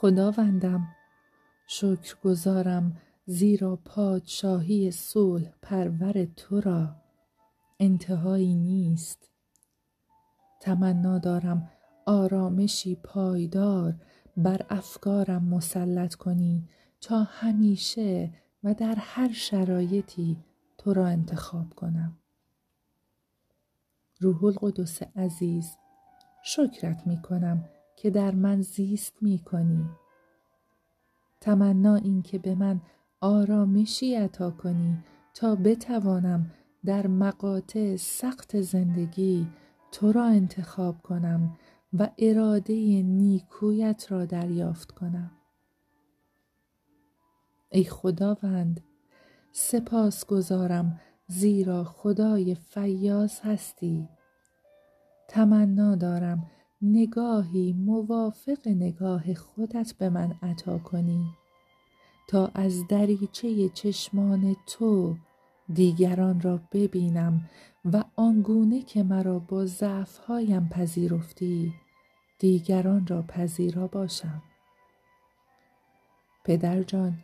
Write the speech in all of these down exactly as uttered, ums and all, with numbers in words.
خداوندم، شکر گزارم زیرا پادشاهی صلح پرور تو را انتهایی نیست. تمنا دارم آرامشی پایدار بر افکارم مسلط کنی تا همیشه و در هر شرایطی تو را انتخاب کنم. روح القدس عزیز، شکرت می کنم که در من زیست می کنی. تمنا این که به من آرامشی عطا کنی تا بتوانم در مقاطع سخت زندگی تو را انتخاب کنم و اراده نیکویت را دریافت کنم. ای خداوند، سپاس گزارم زیرا خدای فیاض هستی. تمنا دارم نگاهی موافق نگاه خودت به من عطا کنی تا از دریچه چشمان تو دیگران را ببینم و آنگونه که مرا با ضعف‌هایم پذیرفتی دیگران را پذیرا باشم. پدر جان،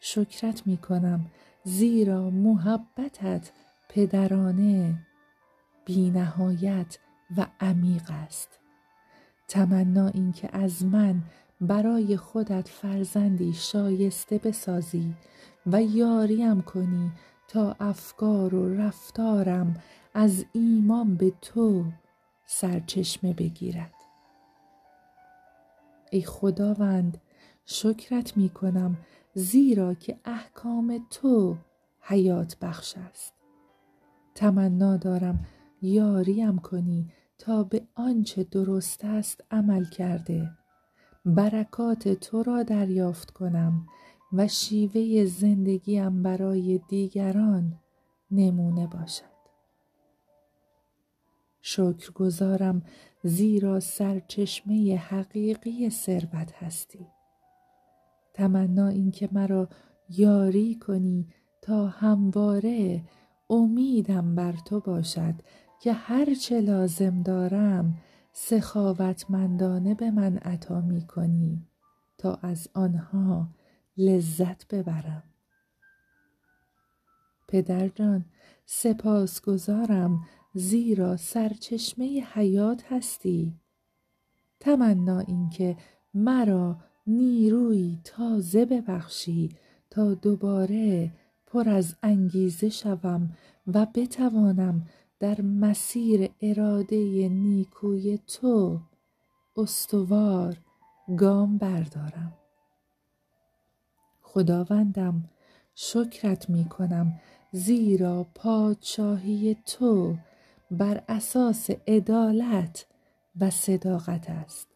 شکرت می کنم زیرا محبتت پدرانه، بی نهایت و عمیق است. تمنا این که از من برای خودت فرزندی شایسته بسازی و یاریم کنی تا افکار و رفتارم از ایمان به تو سرچشمه بگیرد. ای خداوند، شکرت می کنم زیرا که احکام تو حیات بخش است. تمنا دارم یاریم کنی تا به آنچه درست است عمل کرده برکات تو را دریافت کنم و شیوه زندگیم برای دیگران نمونه باشد. شکرگزارم زیرا سرچشمه حقیقی ثروت هستی. تمنا این که مرا یاری کنی تا همواره امیدم بر تو باشد که هر چه لازم دارم سخاوتمندانه به من عطا می کنی تا از آنها لذت ببرم. پدر جان، سپاسگزارم زیرا سرچشمه حیات هستی. تمنا این که مرا نیروی تازه ببخشی تا دوباره پر از انگیزه شوم و بتوانم در مسیر اراده نیکوی تو استوار گام بردارم. خداوندم، شکرت می کنم زیرا پادشاهی تو بر اساس عدالت و صداقت است.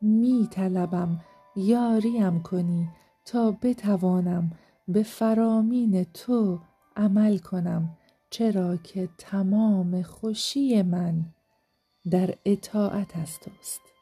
می طلبم یاریم کنی تا بتوانم به فرامین تو عمل کنم، چرا که تمام خوشی من در اطاعت از توست.